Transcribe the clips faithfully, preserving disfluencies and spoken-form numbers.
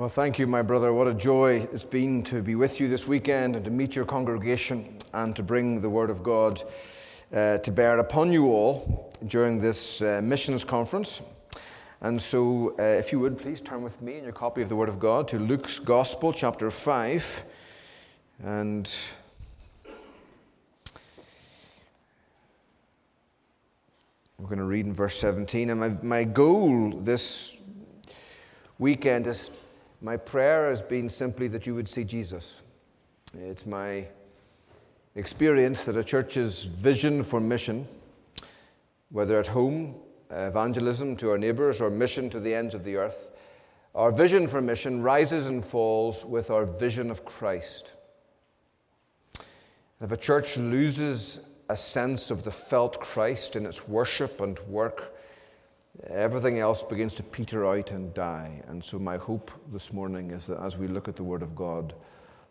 Well, thank you, my brother. What a joy it's been to be with you this weekend and to meet your congregation and to bring the Word of God uh, to bear upon you all during this uh, missions conference. And so, uh, if you would, please turn with me in your copy of the Word of God to Luke's Gospel, chapter five. And we're going to read in verse seventeen. And my, my goal this weekend is... My prayer has been simply that you would see Jesus. It's my experience that a church's vision for mission, whether at home, evangelism to our neighbors, or mission to the ends of the earth, our vision for mission rises and falls with our vision of Christ. If a church loses a sense of the felt Christ in its worship and work, everything else begins to peter out and die. And so my hope this morning is that as we look at the Word of God,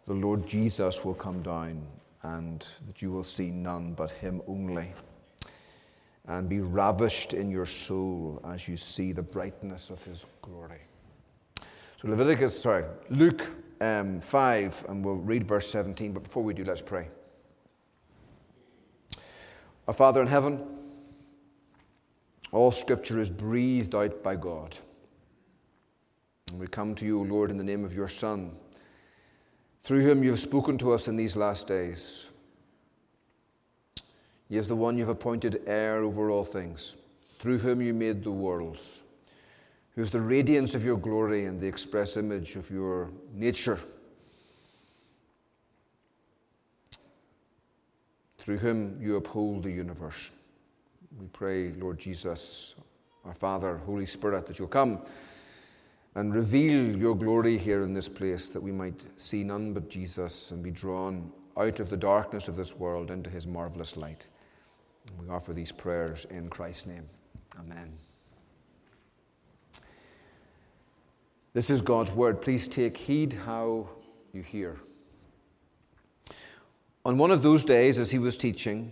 the Lord Jesus will come down and that you will see none but Him only, and be ravished in your soul as you see the brightness of His glory. So Leviticus, sorry, Luke um, five, and we'll read verse seventeen, but before we do, let's pray. Our Father in heaven, all Scripture is breathed out by God. And we come to you, O Lord, in the name of your Son, through whom you have spoken to us in these last days. He is the one you have appointed heir over all things, through whom you made the worlds, who is the radiance of your glory and the express image of your nature, through whom you uphold the universe. We pray, Lord Jesus, our Father, Holy Spirit, that you'll come and reveal your glory here in this place, that we might see none but Jesus and be drawn out of the darkness of this world into his marvelous light. And we offer these prayers in Christ's name. Amen. This is God's word. Please take heed how you hear. On one of those days, as he was teaching,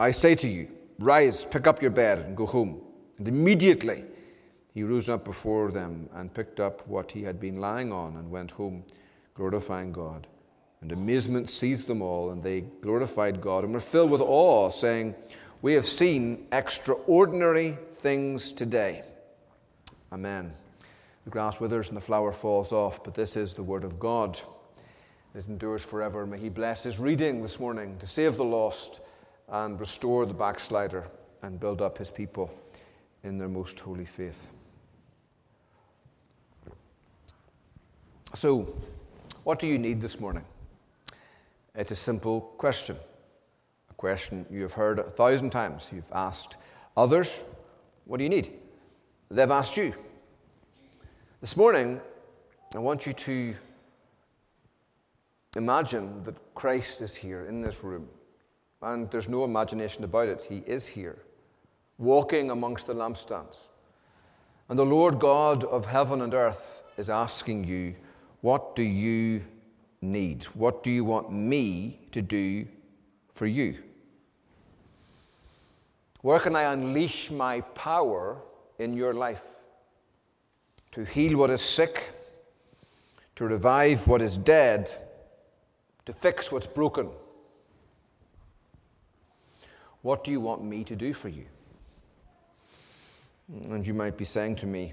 "I say to you, rise, pick up your bed, and go home." And immediately he rose up before them and picked up what he had been lying on and went home, glorifying God. And amazement seized them all, and they glorified God and were filled with awe, saying, "We have seen extraordinary things today." Amen. The grass withers and the flower falls off, but this is the word of God. It endures forever. May he bless his reading this morning to save the lost and restore the backslider, and build up his people in their most holy faith. So, what do you need this morning? It's a simple question, a question you have heard a thousand times. You've asked others, what do you need? They've asked you. This morning, I want you to imagine that Christ is here in this room. And there's no imagination about it. He is here, walking amongst the lampstands. And the Lord God of heaven and earth is asking you, what do you need? What do you want me to do for you? Where can I unleash my power in your life? To heal what is sick, to revive what is dead, to fix what's broken. What do you want me to do for you? And you might be saying to me,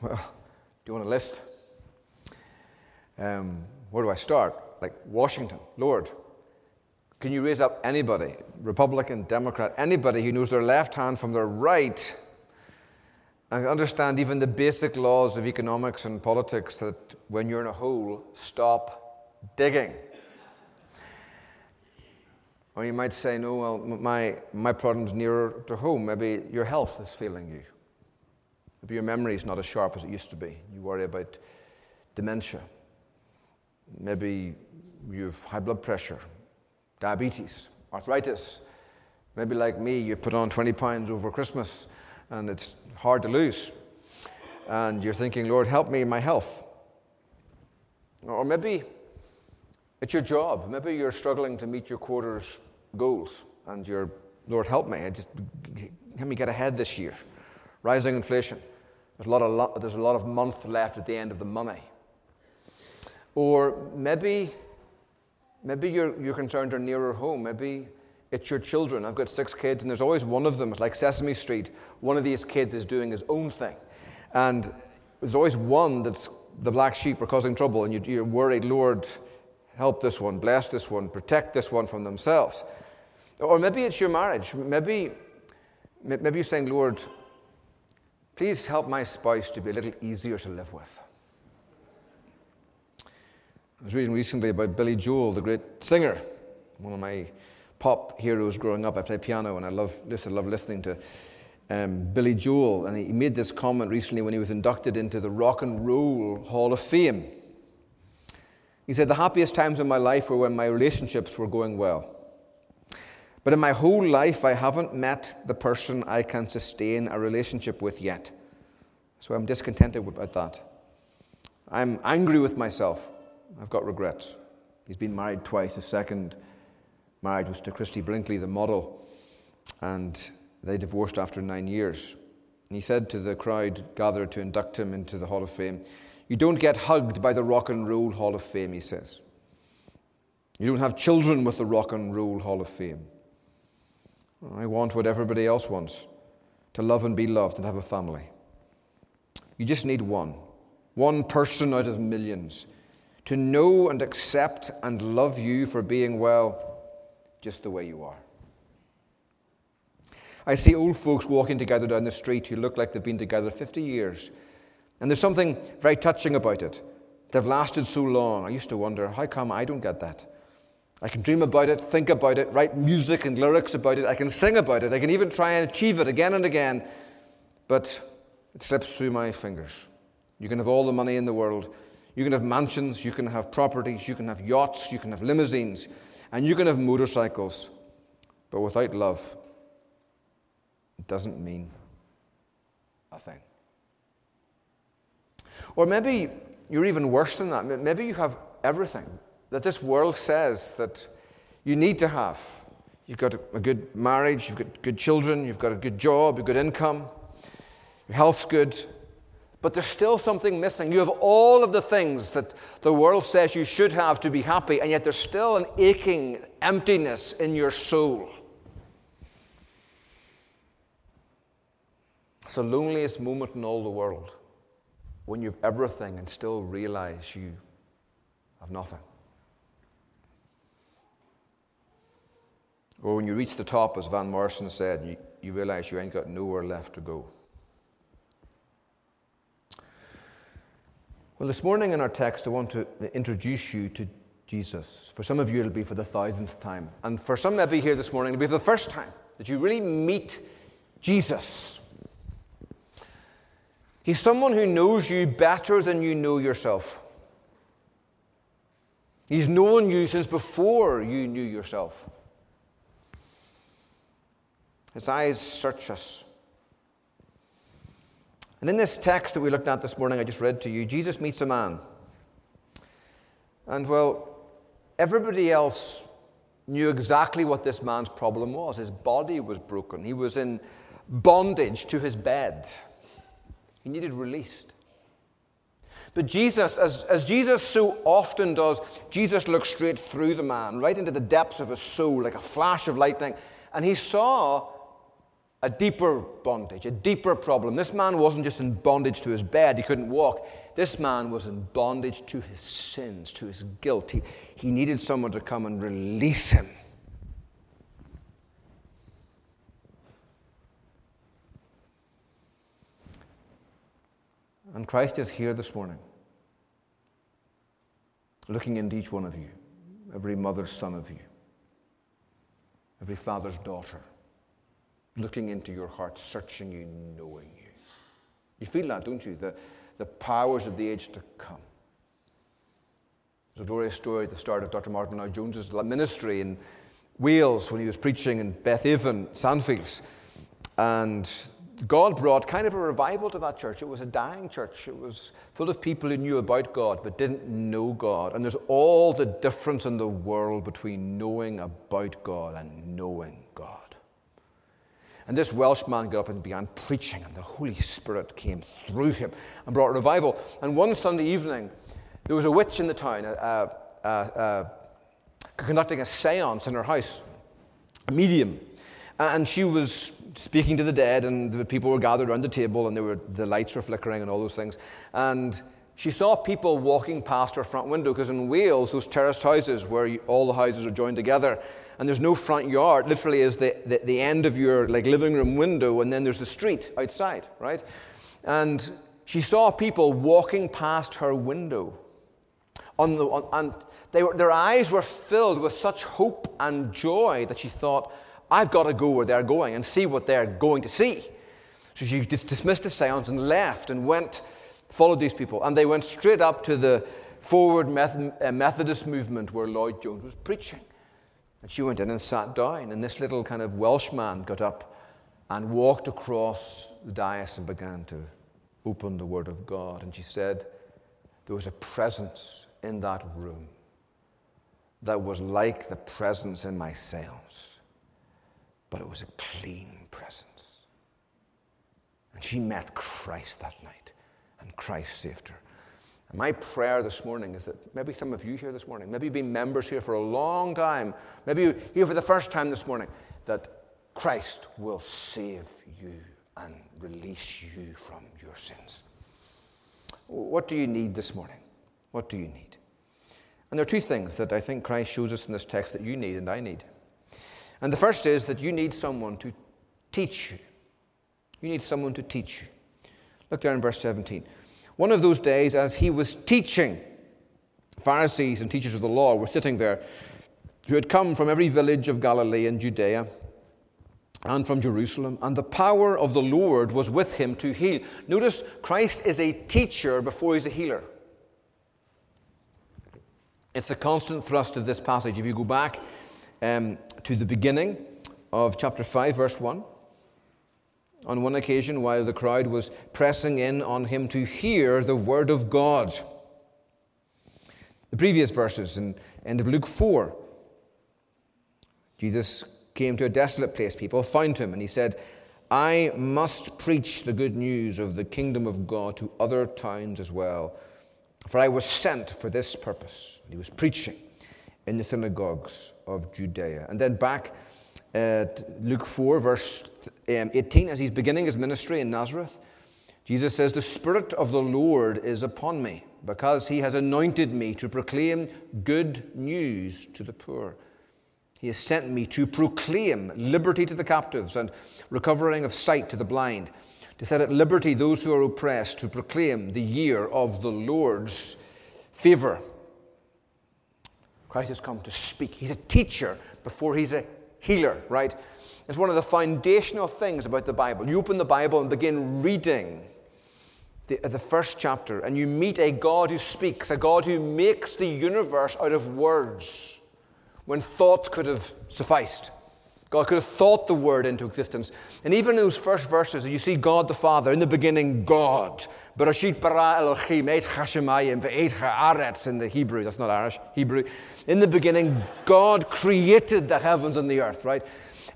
well, Do you want a list? Um, where do I start? Like Washington. Lord, can you raise up anybody, Republican, Democrat, anybody who knows their left hand from their right and understand even the basic laws of economics and politics that when you're in a hole, stop digging. Or you might say, no, well, my, my problem's nearer to home. Maybe your health is failing you. Maybe your memory's not as sharp as it used to be. You worry about dementia. Maybe you have high blood pressure, diabetes, arthritis. Maybe like me, you put on twenty pounds over Christmas and it's hard to lose. And you're thinking, Lord, help me in my health. Or maybe it's your job. Maybe you're struggling to meet your quarter's goals and you're, Lord, help me. I just help me get ahead this year. Rising inflation. There's a lot of lo- there's a lot of month left at the end of the money. Or maybe, maybe your, your concerns are nearer home. Maybe it's your children. I've got six kids, and there's always one of them. It's like Sesame Street. One of these kids is doing his own thing. And there's always one that's the black sheep or causing trouble, and you, you're worried, Lord, help this one, bless this one, protect this one from themselves. Or maybe it's your marriage. Maybe, maybe you're saying, Lord, please help my spouse to be a little easier to live with. I was reading recently about Billy Joel, the great singer, one of my pop heroes growing up. I play piano and I love, I love listening to um, Billy Joel. And he made this comment recently when he was inducted into the Rock and Roll Hall of Fame. He said, the happiest times in my life were when my relationships were going well. But in my whole life, I haven't met the person I can sustain a relationship with yet. So I'm discontented about that. I'm angry with myself. I've got regrets. He's been married twice. His second marriage was to Christy Brinkley, the model, and they divorced after nine years. And he said to the crowd gathered to induct him into the Hall of Fame, you don't get hugged by the Rock and Roll Hall of Fame, he says. You don't have children with the Rock and Roll Hall of Fame. I want what everybody else wants, to love and be loved and have a family. You just need one, one person out of millions, to know and accept and love you for being, well, just the way you are. I see old folks walking together down the street who look like they've been together fifty years. And there's something very touching about it. They've lasted so long. I used to wonder, how come I don't get that? I can dream about it, think about it, write music and lyrics about it. I can sing about it. I can even try and achieve it again and again. But it slips through my fingers. You can have all the money in the world. You can have mansions, you can have properties, you can have yachts, you can have limousines, and you can have motorcycles. But without love, it doesn't mean a thing. Or maybe you're even worse than that. Maybe you have everything that this world says that you need to have. You've got a good marriage, you've got good children, you've got a good job, you've got income, your health's good. But there's still something missing. You have all of the things that the world says you should have to be happy, and yet there's still an aching emptiness in your soul. It's the loneliest moment in all the world, when you've everything and still realize you have nothing. Or when you reach the top, as Van Morrison said, you, you realize you ain't got nowhere left to go. Well, this morning in our text, I want to introduce you to Jesus. For some of you, it'll be for the thousandth time. And for some maybe here this morning, it'll be for the first time that you really meet Jesus. He's someone who knows you better than you know yourself. He's known you since before you knew yourself. His eyes search us. And in this text that we looked at this morning, I just read to you, Jesus meets a man. And, well, everybody else knew exactly what this man's problem was. His body was broken. He was in bondage to his bed. He needed released. But Jesus, as, as Jesus so often does, Jesus looked straight through the man, right into the depths of his soul, like a flash of lightning. And he saw a deeper bondage, a deeper problem. This man wasn't just in bondage to his bed. He couldn't walk. This man was in bondage to his sins, to his guilt. He, he needed someone to come and release him. And Christ is here this morning, looking into each one of you, every mother's son of you, every father's daughter, looking into your heart, searching you, knowing you. You feel that, don't you? The, the powers of the age to come. There's a glorious story at the start of Doctor Martin Lloyd-Jones' ministry in Wales when he was preaching in Beth-Avon, Sandfields. And God brought kind of a revival to that church. It was a dying church. It was full of people who knew about God but didn't know God. And there's all the difference in the world between knowing about God and knowing God. And this Welsh man got up and began preaching, and the Holy Spirit came through him and brought revival. And one Sunday evening, there was a witch in the town uh, uh, uh, conducting a seance in her house, a medium. And she was speaking to the dead, and the people were gathered around the table, and they were, the lights were flickering and all those things. And she saw people walking past her front window, because in Wales, those terraced houses where you, all the houses are joined together, and there's no front yard, literally is the, the, the end of your like living room window, and then there's the street outside, right? And she saw people walking past her window. On the, on, and they were, their eyes were filled with such hope and joy that she thought, I've got to go where they're going and see what they're going to see. So she just dismissed the seance and left and went, followed these people. And they went straight up to the forward Methodist movement where Lloyd-Jones was preaching. And she went in and sat down. And this little kind of Welsh man got up and walked across the dais and began to open the Word of God. And she said there was a presence in that room that was like the presence in my seance. But it was a clean presence. And she met Christ that night, and Christ saved her. And my prayer this morning is that maybe some of you here this morning, maybe you've been members here for a long time, maybe you're here for the first time this morning, that Christ will save you and release you from your sins. What do you need this morning? What do you need? And there are two things that I think Christ shows us in this text that you need and I need. And the first is that you need someone to teach you. You need someone to teach you. Look there in verse seventeen. One of those days, as he was teaching, Pharisees and teachers of the law were sitting there, who had come from every village of Galilee and Judea and from Jerusalem, and the power of the Lord was with him to heal. Notice, Christ is a teacher before he's a healer. It's the constant thrust of this passage. If you go back Um, to the beginning of chapter five, verse one. On one occasion, while the crowd was pressing in on him to hear the word of God. The previous verses, in end of Luke four, Jesus came to a desolate place. People found him, and he said, I must preach the good news of the kingdom of God to other towns as well, for I was sent for this purpose. And he was preaching in the synagogues of Judea. And then back at Luke four, verse eighteen, as he's beginning his ministry in Nazareth, Jesus says, the Spirit of the Lord is upon me, because he has anointed me to proclaim good news to the poor. He has sent me to proclaim liberty to the captives and recovering of sight to the blind, to set at liberty those who are oppressed, to proclaim the year of the Lord's favor. Christ has come to speak. He's a teacher before he's a healer, right? It's one of the foundational things about the Bible. You open the Bible and begin reading the, the first chapter, and you meet a God who speaks, a God who makes the universe out of words when thought could have sufficed. God could have thought the Word into existence. And even in those first verses, you see God the Father, in the beginning, God. Bereshit bara Elohim, et hashemayim, ve'et ha'aretz in the Hebrew. That's not Irish, Hebrew. In the beginning, God created the heavens and the earth, right?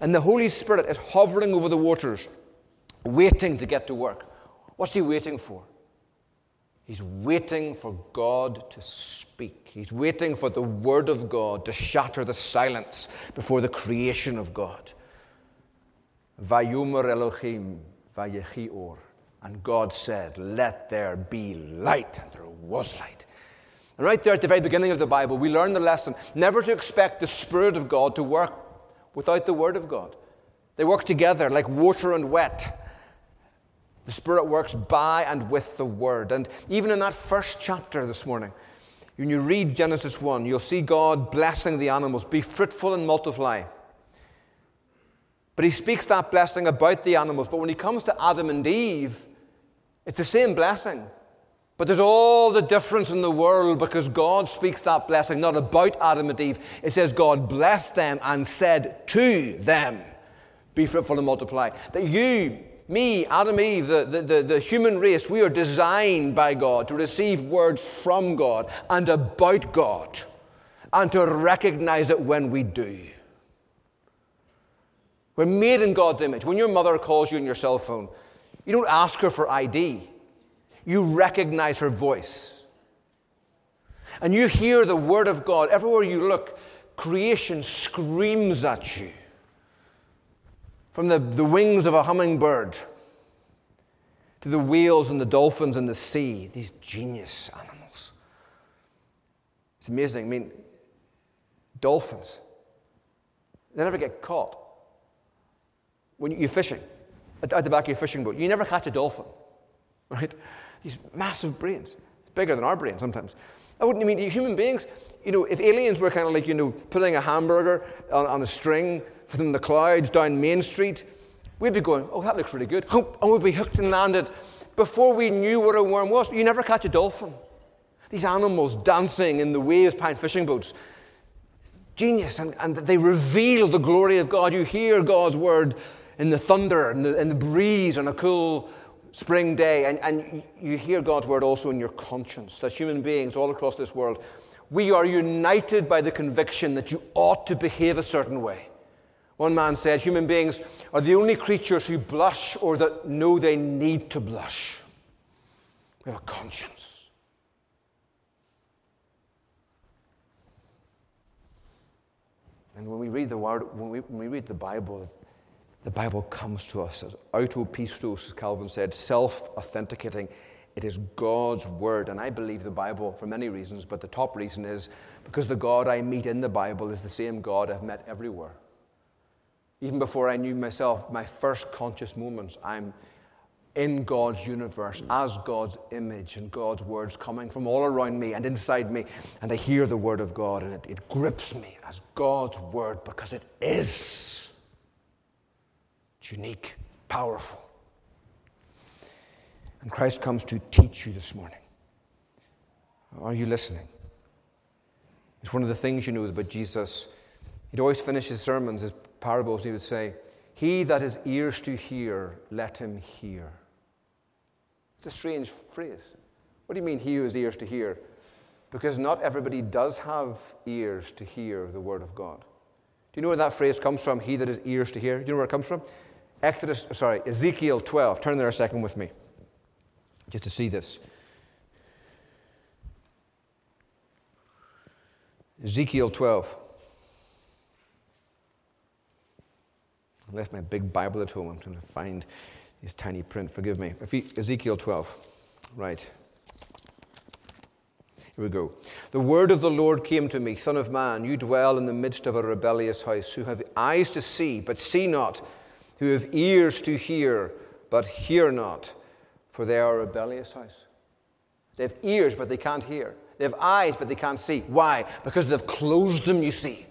And the Holy Spirit is hovering over the waters, waiting to get to work. What's he waiting for? He's waiting for God to speak. He's waiting for the Word of God to shatter the silence before the creation of God. Vayomer Elohim vayechi or. And God said, let there be light. And there was light. And right there at the very beginning of the Bible, we learn the lesson never to expect the Spirit of God to work without the Word of God. They work together like water and wet. The Spirit works by and with the Word. And even in that first chapter this morning, when you read Genesis one, you'll see God blessing the animals, be fruitful and multiply. But he speaks that blessing about the animals. But when he comes to Adam and Eve, it's the same blessing. But there's all the difference in the world because God speaks that blessing, not about Adam and Eve. It says God blessed them and said to them, be fruitful and multiply. That you, me, Adam, Eve, the, the, the, the human race, we are designed by God to receive words from God and about God and to recognize it when we do. We're made in God's image. When your mother calls you on your cell phone, you don't ask her for I D. You recognize her voice. And you hear the word of God. Everywhere you look, creation screams at you. From the, the wings of a hummingbird to the whales and the dolphins and the sea, these genius animals. It's amazing. I mean, dolphins, they never get caught. When you're fishing, at the back of your fishing boat, you never catch a dolphin, right? These massive brains, bigger than our brains sometimes. I wouldn't mean human beings, you know, if aliens were kind of like, you know, putting a hamburger on, on a string from the clouds down Main Street, we'd be going, oh, that looks really good. And we'd be hooked and landed before we knew what a worm was. You never catch a dolphin. These animals dancing in the waves behind fishing boats. Genius. And, and they reveal the glory of God. You hear God's word in the thunder and the, the breeze on a cool spring day. And, and you hear God's word also in your conscience. That human beings all across this world, we are united by the conviction that you ought to behave a certain way. One man said, human beings are the only creatures who blush or that know they need to blush. We have a conscience. And when we read the word, when we, when we read the Bible, the Bible comes to us as autopistos, as Calvin said, self-authenticating. It is God's word. And I believe the Bible for many reasons, but the top reason is because the God I meet in the Bible is the same God I've met everywhere. Even before I knew myself, my first conscious moments, I'm in God's universe, as God's image, and God's words coming from all around me and inside me. And I hear the word of God, and it, it grips me as God's word because it is. It's unique, powerful. And Christ comes to teach you this morning. Are you listening? It's one of the things you know about Jesus. He'd always finish his sermons, his parables, and he would say, he that has ears to hear, let him hear. It's a strange phrase. What do you mean, he who has ears to hear? Because not everybody does have ears to hear the word of God. Do you know where that phrase comes from, he that has ears to hear? Do you know where it comes from? Exodus, sorry, Ezekiel twelve. Turn there a second with me, just to see this. Ezekiel twelve. I left my big Bible at home. I'm trying to find this tiny print. Forgive me. Ezekiel twelve. Right. Here we go. The word of the Lord came to me, Son of man, you dwell in the midst of a rebellious house, who have eyes to see, but see not, who have ears to hear, but hear not. For they are a rebellious house. They have ears, but they can't hear. They have eyes, but they can't see. Why? Because they've closed them, you see.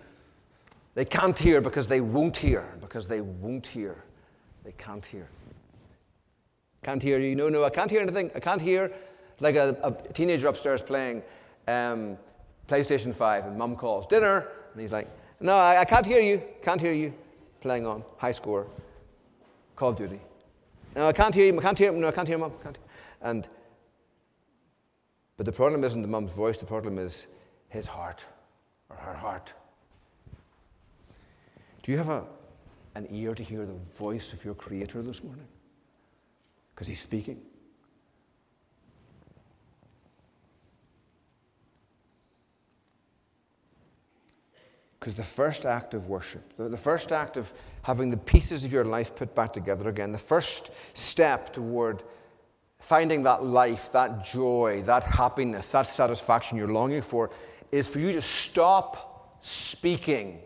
They can't hear because they won't hear. Because they won't hear. They can't hear. Can't hear, you know, no, I can't hear anything. I can't hear. Like a, a teenager upstairs playing um, PlayStation five, and mum calls, dinner. And he's like, no, I, I can't hear you. Can't hear you. Playing on. High score. Call of Duty. No, I can't hear you. I can't hear him. No, I can't hear mum. Can't. And but the problem isn't the mum's voice. The problem is his heart or her heart. Do you have a, an ear to hear the voice of your Creator this morning? Because He's speaking. Because the first act of worship, the first act of having the pieces of your life put back together again, the first step toward finding that life, that joy, that happiness, that satisfaction you're longing for, is for you to stop speaking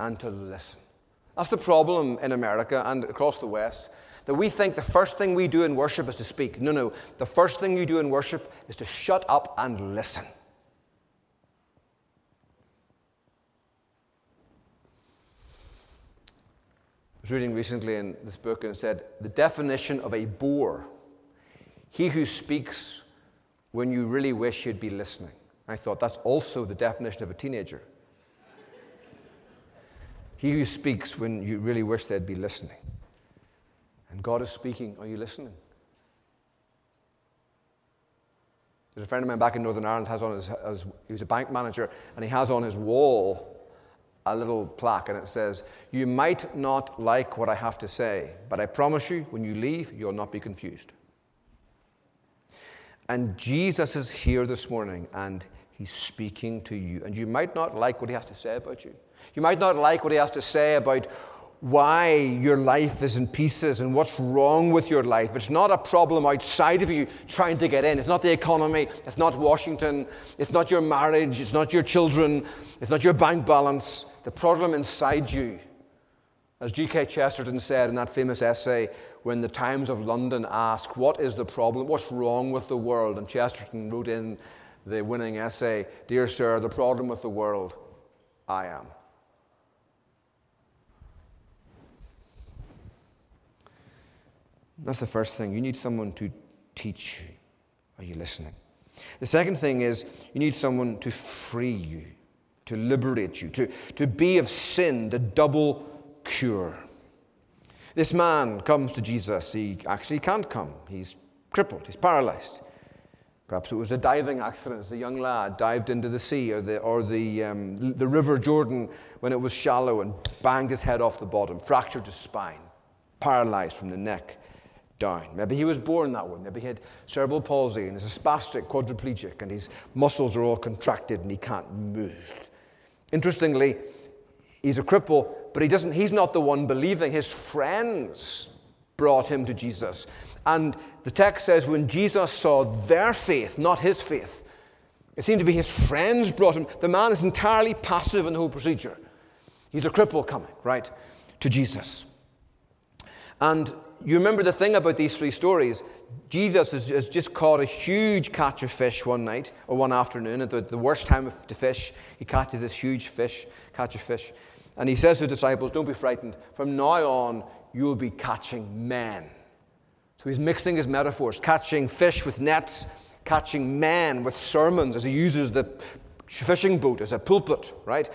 and to listen. That's the problem in America and across the West, that we think the first thing we do in worship is to speak. No, no, the first thing you do in worship is to shut up and listen. I was reading recently in this book, and it said, the definition of a bore, he who speaks when you really wish you'd be listening. I thought, that's also the definition of a teenager. He who speaks when you really wish they'd be listening. And God is speaking. Are you listening? There's a friend of mine back in Northern Ireland, has on his, his he was a bank manager, and he has on his wall a little plaque, and it says, you might not like what I have to say, but I promise you, when you leave, you'll not be confused. And Jesus is here this morning, and he's speaking to you. And you might not like what he has to say about you. You might not like what he has to say about why your life is in pieces and what's wrong with your life. It's not a problem outside of you trying to get in. It's not the economy. It's not Washington. It's not your marriage. It's not your children. It's not your bank balance. The problem inside you, as G K Chesterton said in that famous essay, when the Times of London asked, what is the problem? What's wrong with the world? And Chesterton wrote in the winning essay, dear sir, the problem with the world, I am. That's the first thing. You need someone to teach you. Are you listening? The second thing is you need someone to free you, to liberate you, to, to be of sin, the double cure. This man comes to Jesus. He actually can't come. He's crippled. He's paralyzed. Perhaps it was a diving accident. As a young lad dived into the sea or the or the um, the River Jordan when it was shallow and banged his head off the bottom, fractured his spine, paralyzed from the neck down. Maybe he was born that way. Maybe he had cerebral palsy and is a spastic quadriplegic and his muscles are all contracted and he can't move. Interestingly, he's a cripple, but he doesn't, he's not the one believing. His friends brought him to Jesus. And the text says when Jesus saw their faith, not his faith, it seemed to be his friends brought him. The man is entirely passive in the whole procedure. He's a cripple coming, right, to Jesus. And you remember the thing about these three stories. Jesus has, has just caught a huge catch of fish one night, or one afternoon, at the, the worst time of, to fish. He catches this huge fish, catch of fish. And he says to the disciples, don't be frightened. From now on, you'll be catching men. So he's mixing his metaphors, catching fish with nets, catching men with sermons, as he uses the fishing boat as a pulpit, right?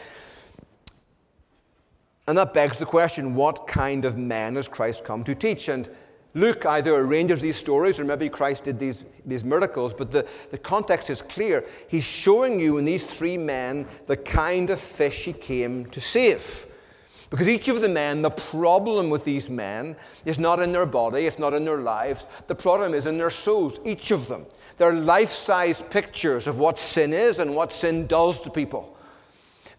And that begs the question, what kind of men has Christ come to teach? And Luke either arranges these stories, or maybe Christ did these, these miracles, but the, the context is clear. He's showing you in these three men the kind of fish he came to save. Because each of the men, the problem with these men is not in their body, it's not in their lives. The problem is in their souls, each of them. They're life-size pictures of what sin is and what sin does to people.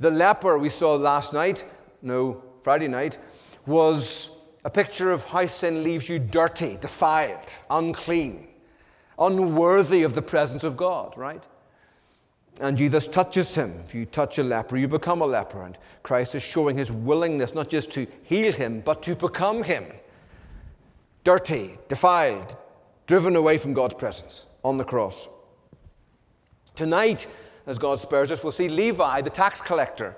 The leper we saw last night, no, Friday night, was a picture of how sin leaves you dirty, defiled, unclean, unworthy of the presence of God, right? And Jesus touches him. If you touch a leper, you become a leper. And Christ is showing his willingness not just to heal him, but to become him. Dirty, defiled, driven away from God's presence on the cross. Tonight, as God spares us, we'll see Levi, the tax collector.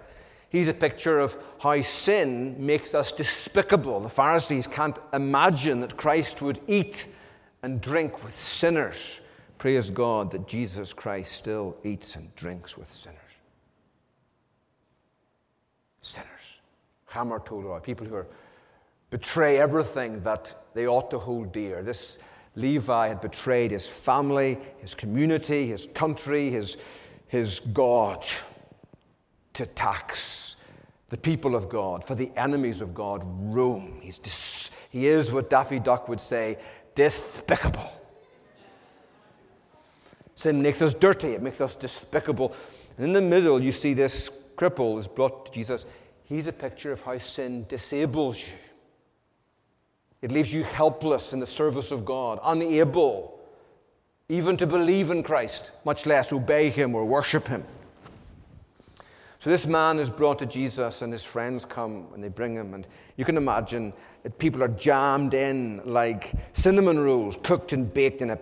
He's a picture of how sin makes us despicable. The Pharisees can't imagine that Christ would eat and drink with sinners. Praise God that Jesus Christ still eats and drinks with sinners. Sinners. Hammer toloi. People who are, betray everything that they ought to hold dear. This Levi had betrayed his family, his community, his country, his, his God, to tax the people of God, for the enemies of God, Rome. He's dis- he is what Daffy Duck would say, despicable. Sin makes us dirty. It makes us despicable. And in the middle, you see this cripple is brought to Jesus, he's a picture of how sin disables you. It leaves you helpless in the service of God, unable even to believe in Christ, much less obey him or worship him. So this man is brought to Jesus, and his friends come and they bring him. And you can imagine that people are jammed in like cinnamon rolls, cooked and baked in a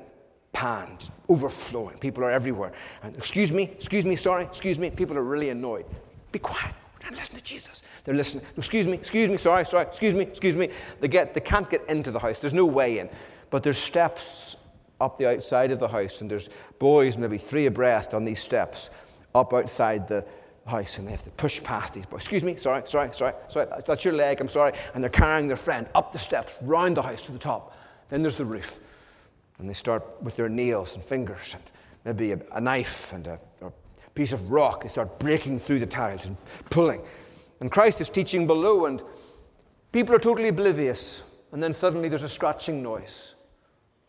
pan, overflowing. People are everywhere. And excuse me, excuse me, sorry, excuse me. People are really annoyed. Be quiet. We're trying to listen to Jesus. They're listening. Excuse me, excuse me, sorry, sorry, excuse me, excuse me. They get, they can't get into the house. There's no way in. But there's steps up the outside of the house, and there's boys, maybe three abreast on these steps, up outside the house, and they have to push past these boys. Excuse me, sorry, sorry, sorry, sorry, that's your leg, I'm sorry. And they're carrying their friend up the steps, round the house to the top. Then there's the roof. And they start with their nails and fingers and maybe a, a knife and a, a piece of rock. They start breaking through the tiles and pulling. And Christ is teaching below, and people are totally oblivious. And then suddenly there's a scratching noise.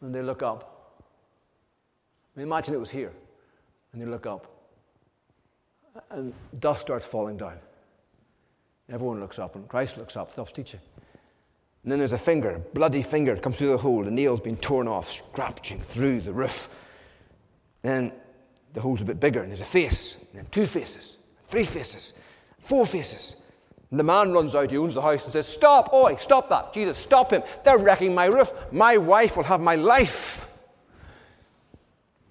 And they look up. They imagine it was here. And they look up. And dust starts falling down. Everyone looks up, and Christ looks up, stops teaching. And then there's a finger, bloody finger, comes through the hole. The nail's been torn off, scratching through the roof. Then the hole's a bit bigger, and there's a face, and then two faces, three faces, four faces. And the man runs out, he owns the house, and says, "Stop, oi, stop that. Jesus, stop him. They're wrecking my roof. My wife will have my life."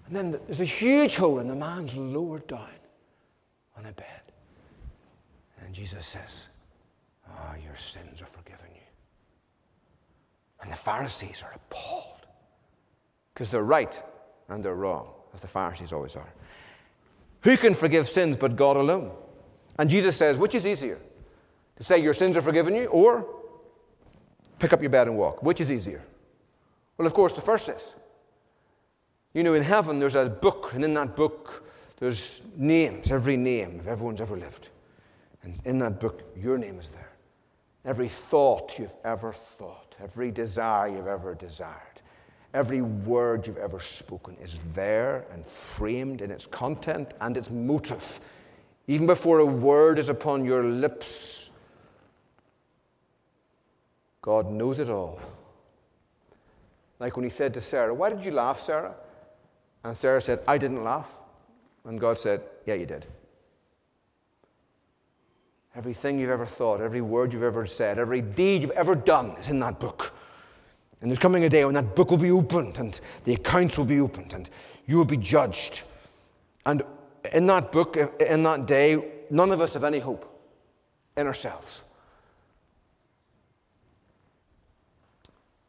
And then there's a huge hole, and the man's lowered down on a bed. And Jesus says, "Ah, your sins are forgiven you." And the Pharisees are appalled, because they're right and they're wrong, as the Pharisees always are. Who can forgive sins but God alone? And Jesus says, which is easier? To say your sins are forgiven you, or pick up your bed and walk? Which is easier? Well, of course, the first is. You know, in heaven there's a book, and in that book there's names, every name of everyone's ever lived. And in that book, your name is there. Every thought you've ever thought, every desire you've ever desired, every word you've ever spoken is there and framed in its content and its motive. Even before a word is upon your lips, God knows it all. Like when he said to Sarah, "Why did you laugh, Sarah?" And Sarah said, "I didn't laugh." And God said, "Yeah, you did." Everything you've ever thought, every word you've ever said, every deed you've ever done is in that book. And there's coming a day when that book will be opened, and the accounts will be opened, and you will be judged. And in that book, in that day, none of us have any hope in ourselves.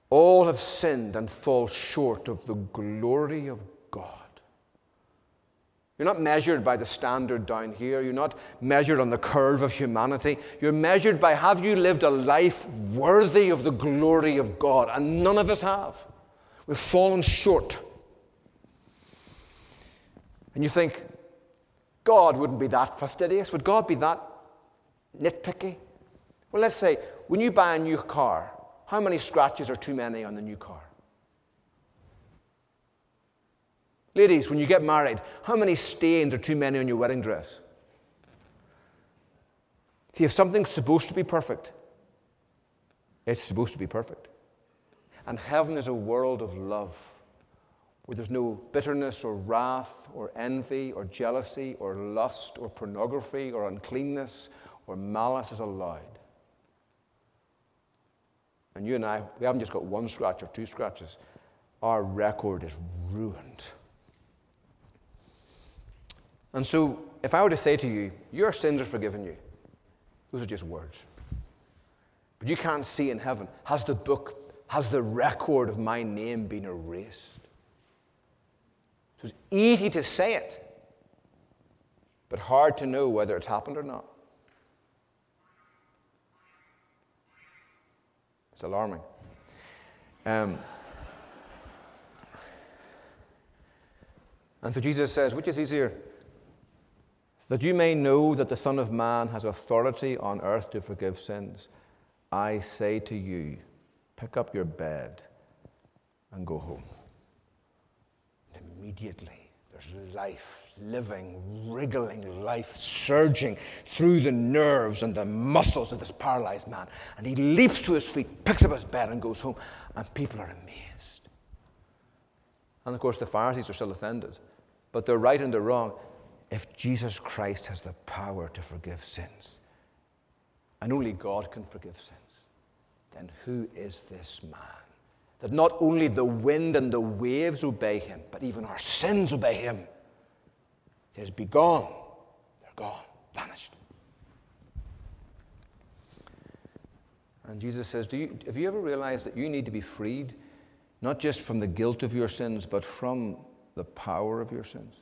All have sinned and fall short of the glory of God. You're not measured by the standard down here. You're not measured on the curve of humanity. You're measured by, have you lived a life worthy of the glory of God? And none of us have. We've fallen short. And you think, God wouldn't be that fastidious. Would God be that nitpicky? Well, let's say, when you buy a new car, how many scratches are too many on the new car? Ladies, when you get married, how many stains are too many on your wedding dress? See, if something's supposed to be perfect, it's supposed to be perfect. And heaven is a world of love, where there's no bitterness or wrath or envy or jealousy or lust or pornography or uncleanness or malice is allowed. And you and I, we haven't just got one scratch or two scratches. Our record is ruined. And so, if I were to say to you, your sins are forgiven you, those are just words. But you can't see in heaven, has the book, has the record of my name been erased? So it's easy to say it, but hard to know whether it's happened or not. It's alarming. Um, and so Jesus says, which is easier? That you may know that the Son of Man has authority on earth to forgive sins, I say to you, pick up your bed and go home. And immediately, there's life, living, wriggling life surging through the nerves and the muscles of this paralyzed man. And he leaps to his feet, picks up his bed, and goes home. And people are amazed. And of course, the Pharisees are still offended. But they're right and they're wrong. If Jesus Christ has the power to forgive sins, and only God can forgive sins, then who is this man? That not only the wind and the waves obey him, but even our sins obey him. It says, be gone. They're gone, vanished. And Jesus says, Do you, have you ever realized that you need to be freed, not just from the guilt of your sins, but from the power of your sins?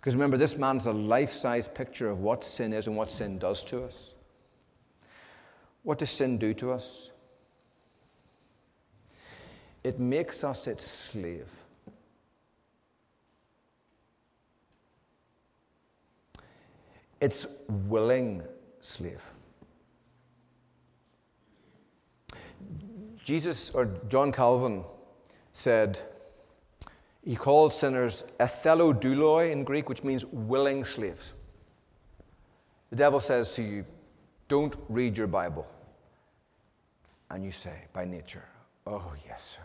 Because remember, this man's a life-size picture of what sin is and what sin does to us. What does sin do to us? It makes us its slave. Its willing slave. Jesus, or John Calvin, said, he called sinners athellodouloi in Greek, which means willing slaves. The devil says to you, don't read your Bible. And you say, by nature, oh, yes, sir.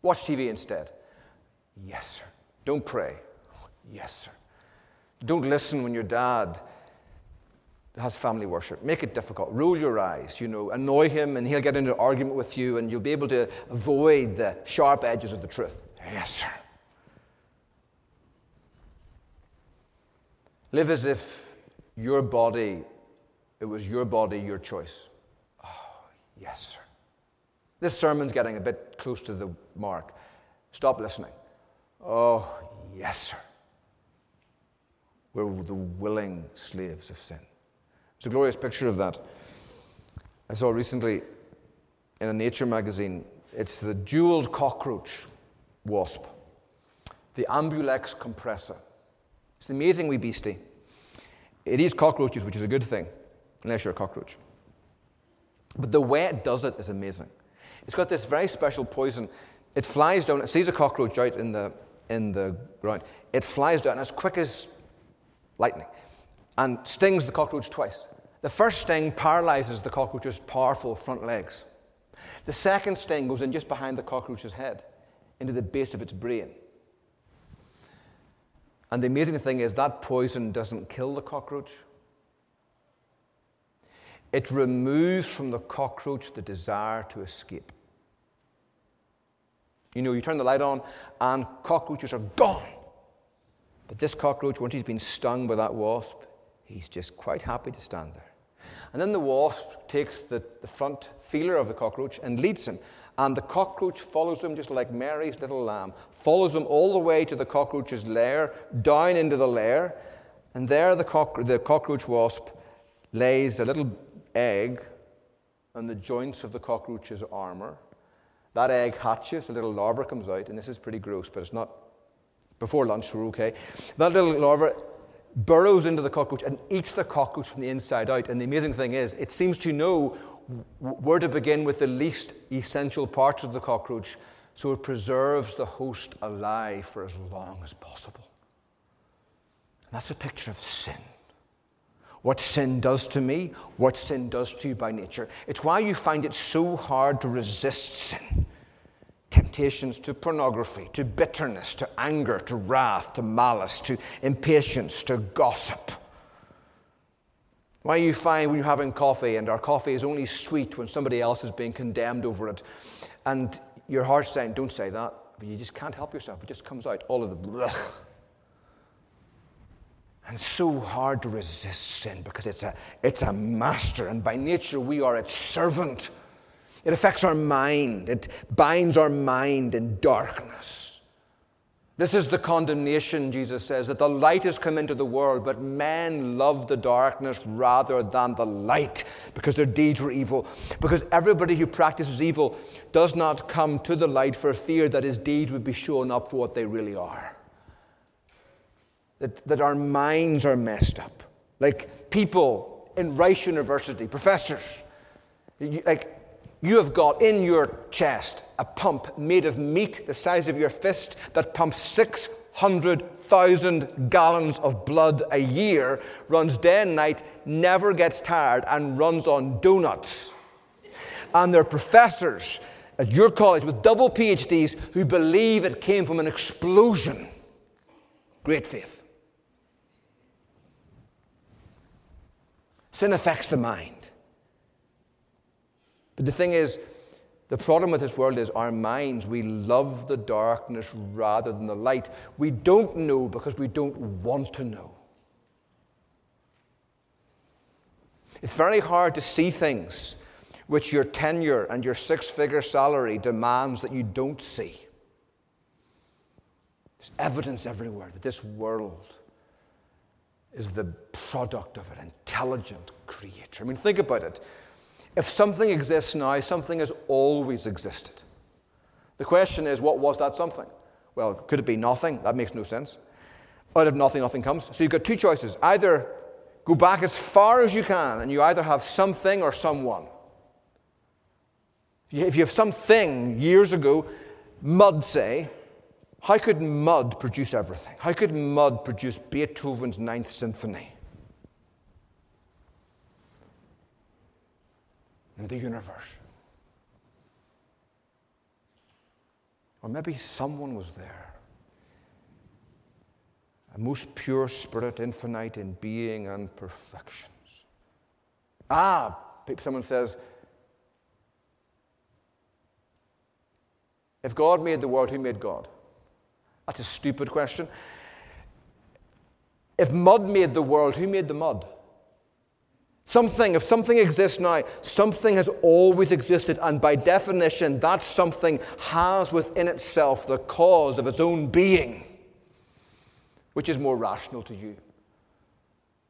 Watch T V instead. Yes, sir. Don't pray. Yes, sir. Don't listen when your dad has family worship. Make it difficult. Roll your eyes, you know, annoy him, and he'll get into an argument with you, and you'll be able to avoid the sharp edges of the truth. Yes, sir. Live as if your body, it was your body, your choice. Oh, yes, sir. This sermon's getting a bit close to the mark. Stop listening. Oh, yes, sir. We're the willing slaves of sin. It's a glorious picture of that. I saw recently in a Nature magazine, it's the jeweled cockroach wasp, the Ambulex Compressor. It's an amazingly beastie. It eats cockroaches, which is a good thing, unless you're a cockroach. But the way it does it is amazing. It's got this very special poison. It flies down, it sees a cockroach out in the in the ground. It flies down as quick as lightning and stings the cockroach twice. The first sting paralyzes the cockroach's powerful front legs. The second sting goes in just behind the cockroach's head, into the base of its brain. And the amazing thing is that poison doesn't kill the cockroach. It removes from the cockroach the desire to escape. You know, you turn the light on and cockroaches are gone. But this cockroach, once he's been stung by that wasp, he's just quite happy to stand there. And then the wasp takes the, the front feeler of the cockroach and leads him. And the cockroach follows him just like Mary's little lamb, follows him all the way to the cockroach's lair, down into the lair. And there the, cock, the cockroach wasp lays a little egg on the joints of the cockroach's armor. That egg hatches, a little larva comes out, and this is pretty gross, but it's not, before lunch we're okay. That little larva burrows into the cockroach and eats the cockroach from the inside out, and the amazing thing is, it seems to know where to begin with the least essential parts of the cockroach, so it preserves the host alive for as long as possible. And that's a picture of sin. What sin does to me, what sin does to you by nature. It's why you find it so hard to resist sin. Temptations to pornography, to bitterness, to anger, to wrath, to malice, to impatience, to gossip. Why you find when you're having coffee and our coffee is only sweet when somebody else is being condemned over it. And your heart's saying, don't say that. But you just can't help yourself. It just comes out, all of the blech. And so hard to resist sin because it's a, it's a master, and by nature we are its servant. It affects our mind. It binds our mind in darkness. This is the condemnation, Jesus says, that the light has come into the world, but men love the darkness rather than the light because their deeds were evil. Because everybody who practices evil does not come to the light for fear that his deeds would be shown up for what they really are. That, that our minds are messed up. Like people in Rice University, professors, you, like you have got in your chest a pump made of meat the size of your fist that pumps six one hundred thousand gallons of blood a year, runs day and night, never gets tired, and runs on donuts. And their professors at your college with double PhDs who believe it came from an explosion. Great faith. Sin affects the mind. But the thing is, the problem with this world is our minds. We love the darkness rather than the light. We don't know because we don't want to know. It's very hard to see things which your tenure and your six-figure salary demands that you don't see. There's evidence everywhere that this world is the product of an intelligent creator. I mean, think about it. If something exists now, something has always existed. The question is, what was that something? Well, could it be nothing? That makes no sense. Out of nothing, nothing comes. So you've got two choices. Either go back as far as you can, and you either have something or someone. If you have something years ago, mud, say, how could mud produce everything? How could mud produce Beethoven's Ninth Symphony? And the universe. Or maybe someone was there. A most pure spirit, infinite in being and perfections. Ah, someone says, if God made the world, who made God? That's a stupid question. If mud made the world, who made the mud? Something, if something exists now, something has always existed, and by definition, that something has within itself the cause of its own being, which is more rational to you.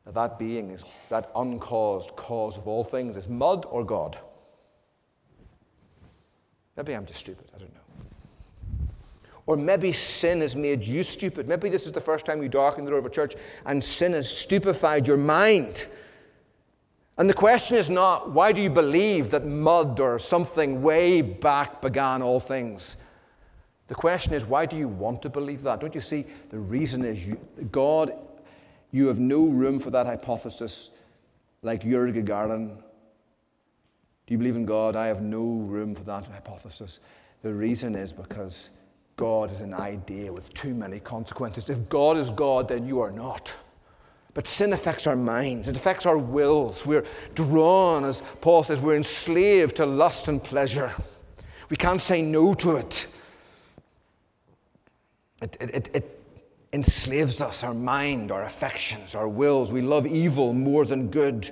Now, that being is that uncaused cause of all things is mud or God. Maybe I'm just stupid, I don't know. Or maybe sin has made you stupid. Maybe this is the first time you darkened the door of a church, and sin has stupefied your mind. And the question is not, why do you believe that mud or something way back began all things? The question is, why do you want to believe that? Don't you see? The reason is, you, God, you have no room for that hypothesis like Jörg Gagarin. Do you believe in God? I have no room for that hypothesis. The reason is because God is an idea with too many consequences. If God is God, then you are not. But sin affects our minds. It affects our wills. We're drawn, as Paul says, we're enslaved to lust and pleasure. We can't say no to it. It, it, it, it enslaves us, our mind, our affections, our wills. We love evil more than good.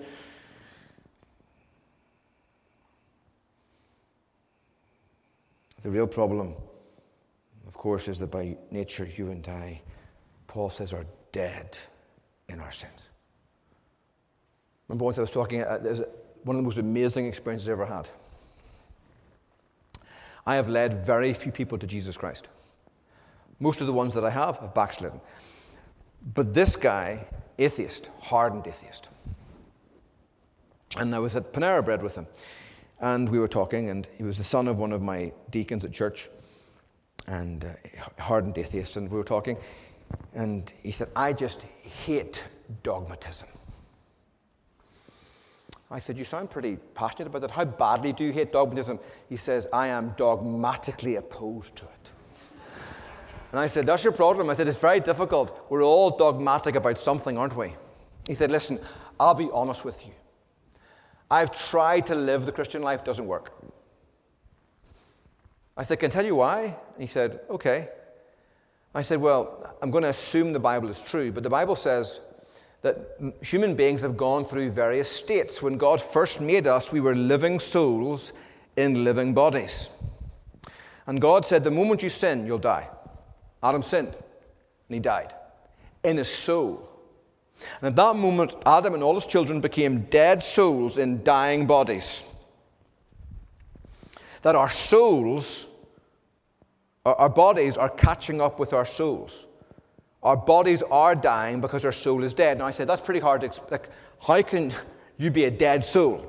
The real problem, of course, is that by nature, you and I, Paul says, are dead in our sins. Remember once I was talking, uh, there's one of the most amazing experiences I ever had. I have led very few people to Jesus Christ. Most of the ones that I have have backslidden. But this guy, atheist, hardened atheist. And I was at Panera Bread with him. And we were talking, and he was the son of one of my deacons at church, and uh, hardened atheist, and we were talking. And he said, I just hate dogmatism. I said, you sound pretty passionate about that. How badly do you hate dogmatism? He says, I am dogmatically opposed to it. And I said, that's your problem. I said, it's very difficult. We're all dogmatic about something, aren't we? He said, listen, I'll be honest with you. I've tried to live the Christian life. It doesn't work. I said, can I tell you why? And he said, okay. I said, well, I'm going to assume the Bible is true, but the Bible says that human beings have gone through various states. When God first made us, we were living souls in living bodies. And God said, the moment you sin, you'll die. Adam sinned, and he died in his soul. And at that moment, Adam and all his children became dead souls in dying bodies. That our souls... Our bodies are catching up with our souls. Our bodies are dying because our soul is dead. Now, I said, that's pretty hard to explain. Like, how can you be a dead soul?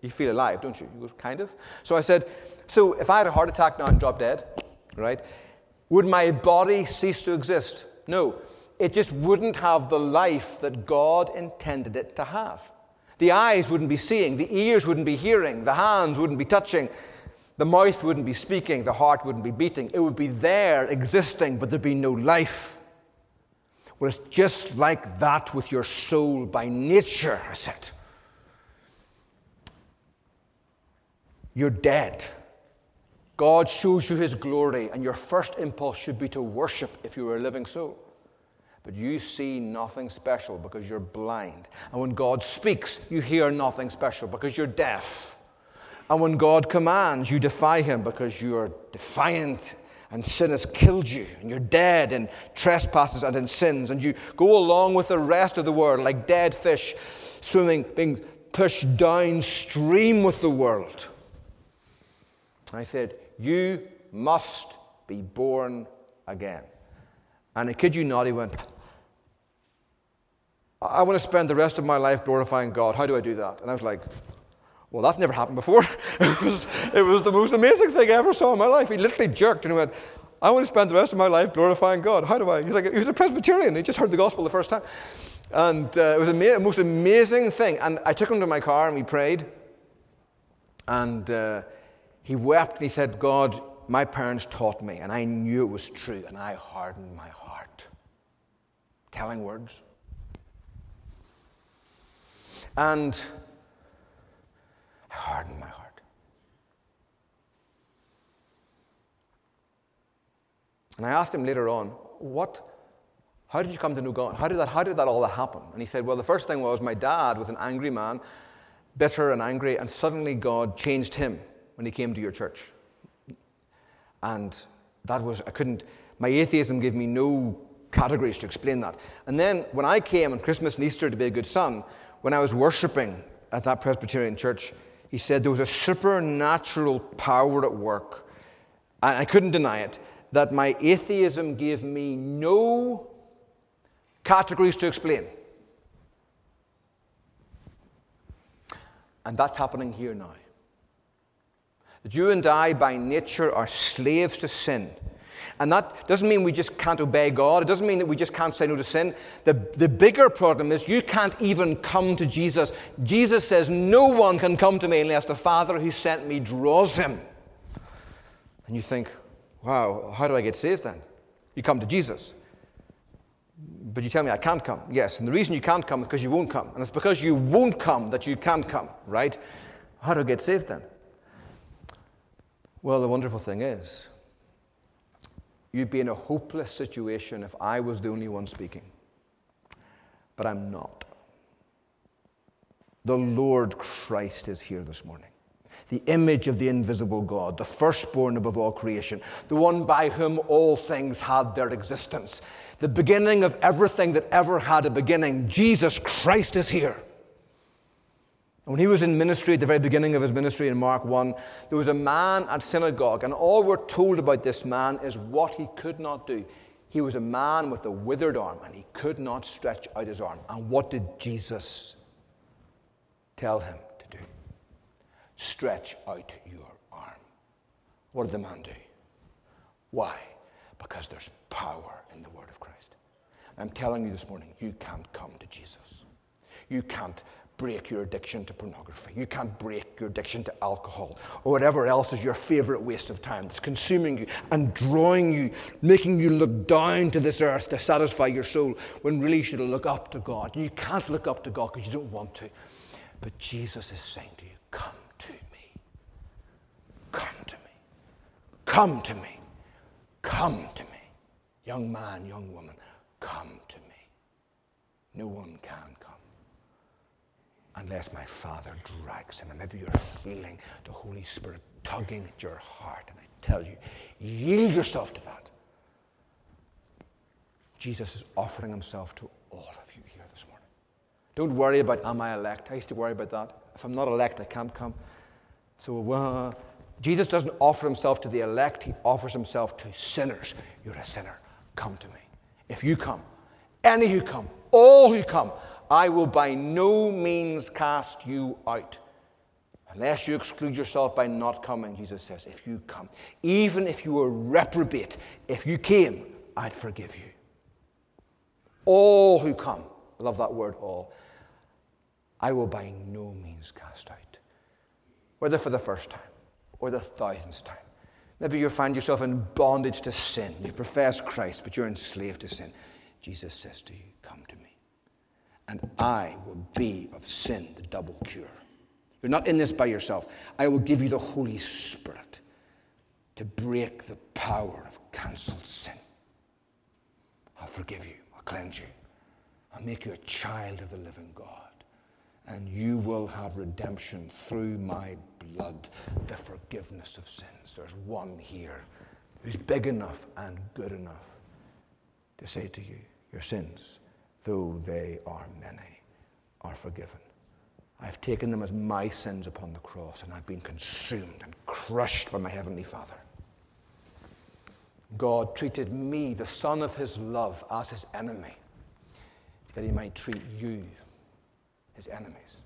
You feel alive, don't you? You go, kind of. So I said, so if I had a heart attack now and dropped dead, right, would my body cease to exist? No, it just wouldn't have the life that God intended it to have. The eyes wouldn't be seeing, the ears wouldn't be hearing, the hands wouldn't be touching, the mouth wouldn't be speaking, the heart wouldn't be beating. It would be there existing, but there'd be no life. Well, it's just like that with your soul by nature, I said. You're dead. God shows you his glory, and your first impulse should be to worship if you were a living soul. But you see nothing special because you're blind. And when God speaks, you hear nothing special because you're deaf. And when God commands, you defy him because you're defiant, and sin has killed you, and you're dead in trespasses and in sins, and you go along with the rest of the world like dead fish swimming, being pushed downstream with the world. I said, you must be born again. And I kid you not, he went, I want to spend the rest of my life glorifying God. How do I do that? And I was like, well, that's never happened before. it, was, it was the most amazing thing I ever saw in my life. He literally jerked and he went, I want to spend the rest of my life glorifying God. How do I? He's like, he was a Presbyterian. He just heard the gospel the first time. And uh, it was the ama- most amazing thing. And I took him to my car and we prayed. And uh, he wept and he said, God, my parents taught me, and I knew it was true, and I hardened my heart. Telling words. And I hardened my heart. And I asked him later on, what, how did you come to know God? How did that, how did that all that happen? And he said, well, the first thing was my dad was an angry man, bitter and angry, and suddenly God changed him when he came to your church. And that was, I couldn't, my atheism gave me no categories to explain that. And then when I came on Christmas and Easter to be a good son, when I was worshiping at that Presbyterian church, he said there was a supernatural power at work, and I couldn't deny it, that my atheism gave me no categories to explain. And that's happening here now. That you and I, by nature, are slaves to sin. And that doesn't mean we just can't obey God. It doesn't mean that we just can't say no to sin. The, the bigger problem is you can't even come to Jesus. Jesus says, no one can come to me unless the Father who sent me draws him. And you think, wow, how do I get saved then? You come to Jesus. But you tell me I can't come. Yes, and the reason you can't come is because you won't come. And it's because you won't come that you can't come, right? How do I get saved then? Well, the wonderful thing is, you'd be in a hopeless situation if I was the only one speaking. But I'm not. The Lord Christ is here this morning. The image of the invisible God, the firstborn above all creation, the one by whom all things had their existence, the beginning of everything that ever had a beginning. Jesus Christ is here. When he was in ministry, at the very beginning of his ministry in Mark one, there was a man at synagogue, and all we're told about this man is what he could not do. He was a man with a withered arm, and he could not stretch out his arm. And what did Jesus tell him to do? Stretch out your arm. What did the man do? Why? Because there's power in the word of Christ. I'm telling you this morning, you can't come to Jesus. You can't break your addiction to pornography. You can't break your addiction to alcohol or whatever else is your favorite waste of time that's consuming you and drawing you, making you look down to this earth to satisfy your soul when really you should look up to God. You can't look up to God because you don't want to. But Jesus is saying to you, come to me. Come to me. Come to me. Come to me. Young man, young woman, come to me. No one can come unless my Father drags him. And maybe you're feeling the Holy Spirit tugging at your heart. And I tell you, yield yourself to that. Jesus is offering himself to all of you here this morning. Don't worry about, am I elect? I used to worry about that. If I'm not elect, I can't come. So uh, Jesus doesn't offer himself to the elect. He offers himself to sinners. You're a sinner. Come to me. If you come, any who come, all who come, I will by no means cast you out. Unless you exclude yourself by not coming, Jesus says, if you come, even if you were reprobate, if you came, I'd forgive you. all who come. I love that word, all. I will by no means cast out. Whether for the first time or the thousandth time. Maybe you find yourself in bondage to sin. You profess Christ, but you're enslaved to sin. Jesus says to you, come to me, and I will be of sin the double cure. You're not in this by yourself. I will give you the Holy Spirit to break the power of cancelled sin. I'll forgive you. I'll cleanse you. I'll make you a child of the living God. And you will have redemption through my blood, the forgiveness of sins. There's one here who's big enough and good enough to say to you, your sins, though they are many, are forgiven. I've taken them as my sins upon the cross, and I've been consumed and crushed by my Heavenly Father. God treated me, the son of his love, as his enemy, that he might treat you, his enemies,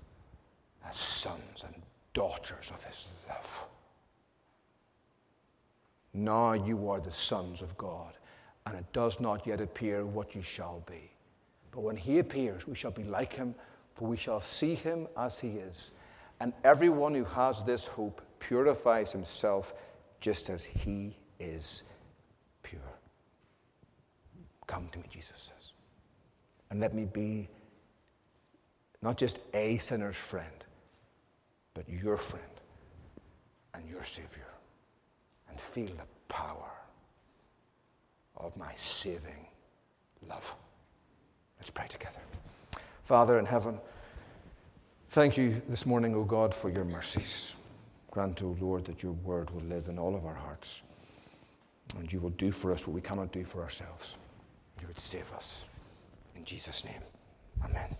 as sons and daughters of his love. Now you are the sons of God, and it does not yet appear what you shall be. But when he appears, we shall be like him, for we shall see him as he is. And everyone who has this hope purifies himself just as he is pure. Come to me, Jesus says, and let me be not just a sinner's friend, but your friend and your Savior. And feel the power of my saving love. Let's pray together. Father in heaven, thank you this morning, O God, for your mercies. Grant, O Lord, that your word will live in all of our hearts, and you will do for us what we cannot do for ourselves. You would save us. In Jesus' name, amen.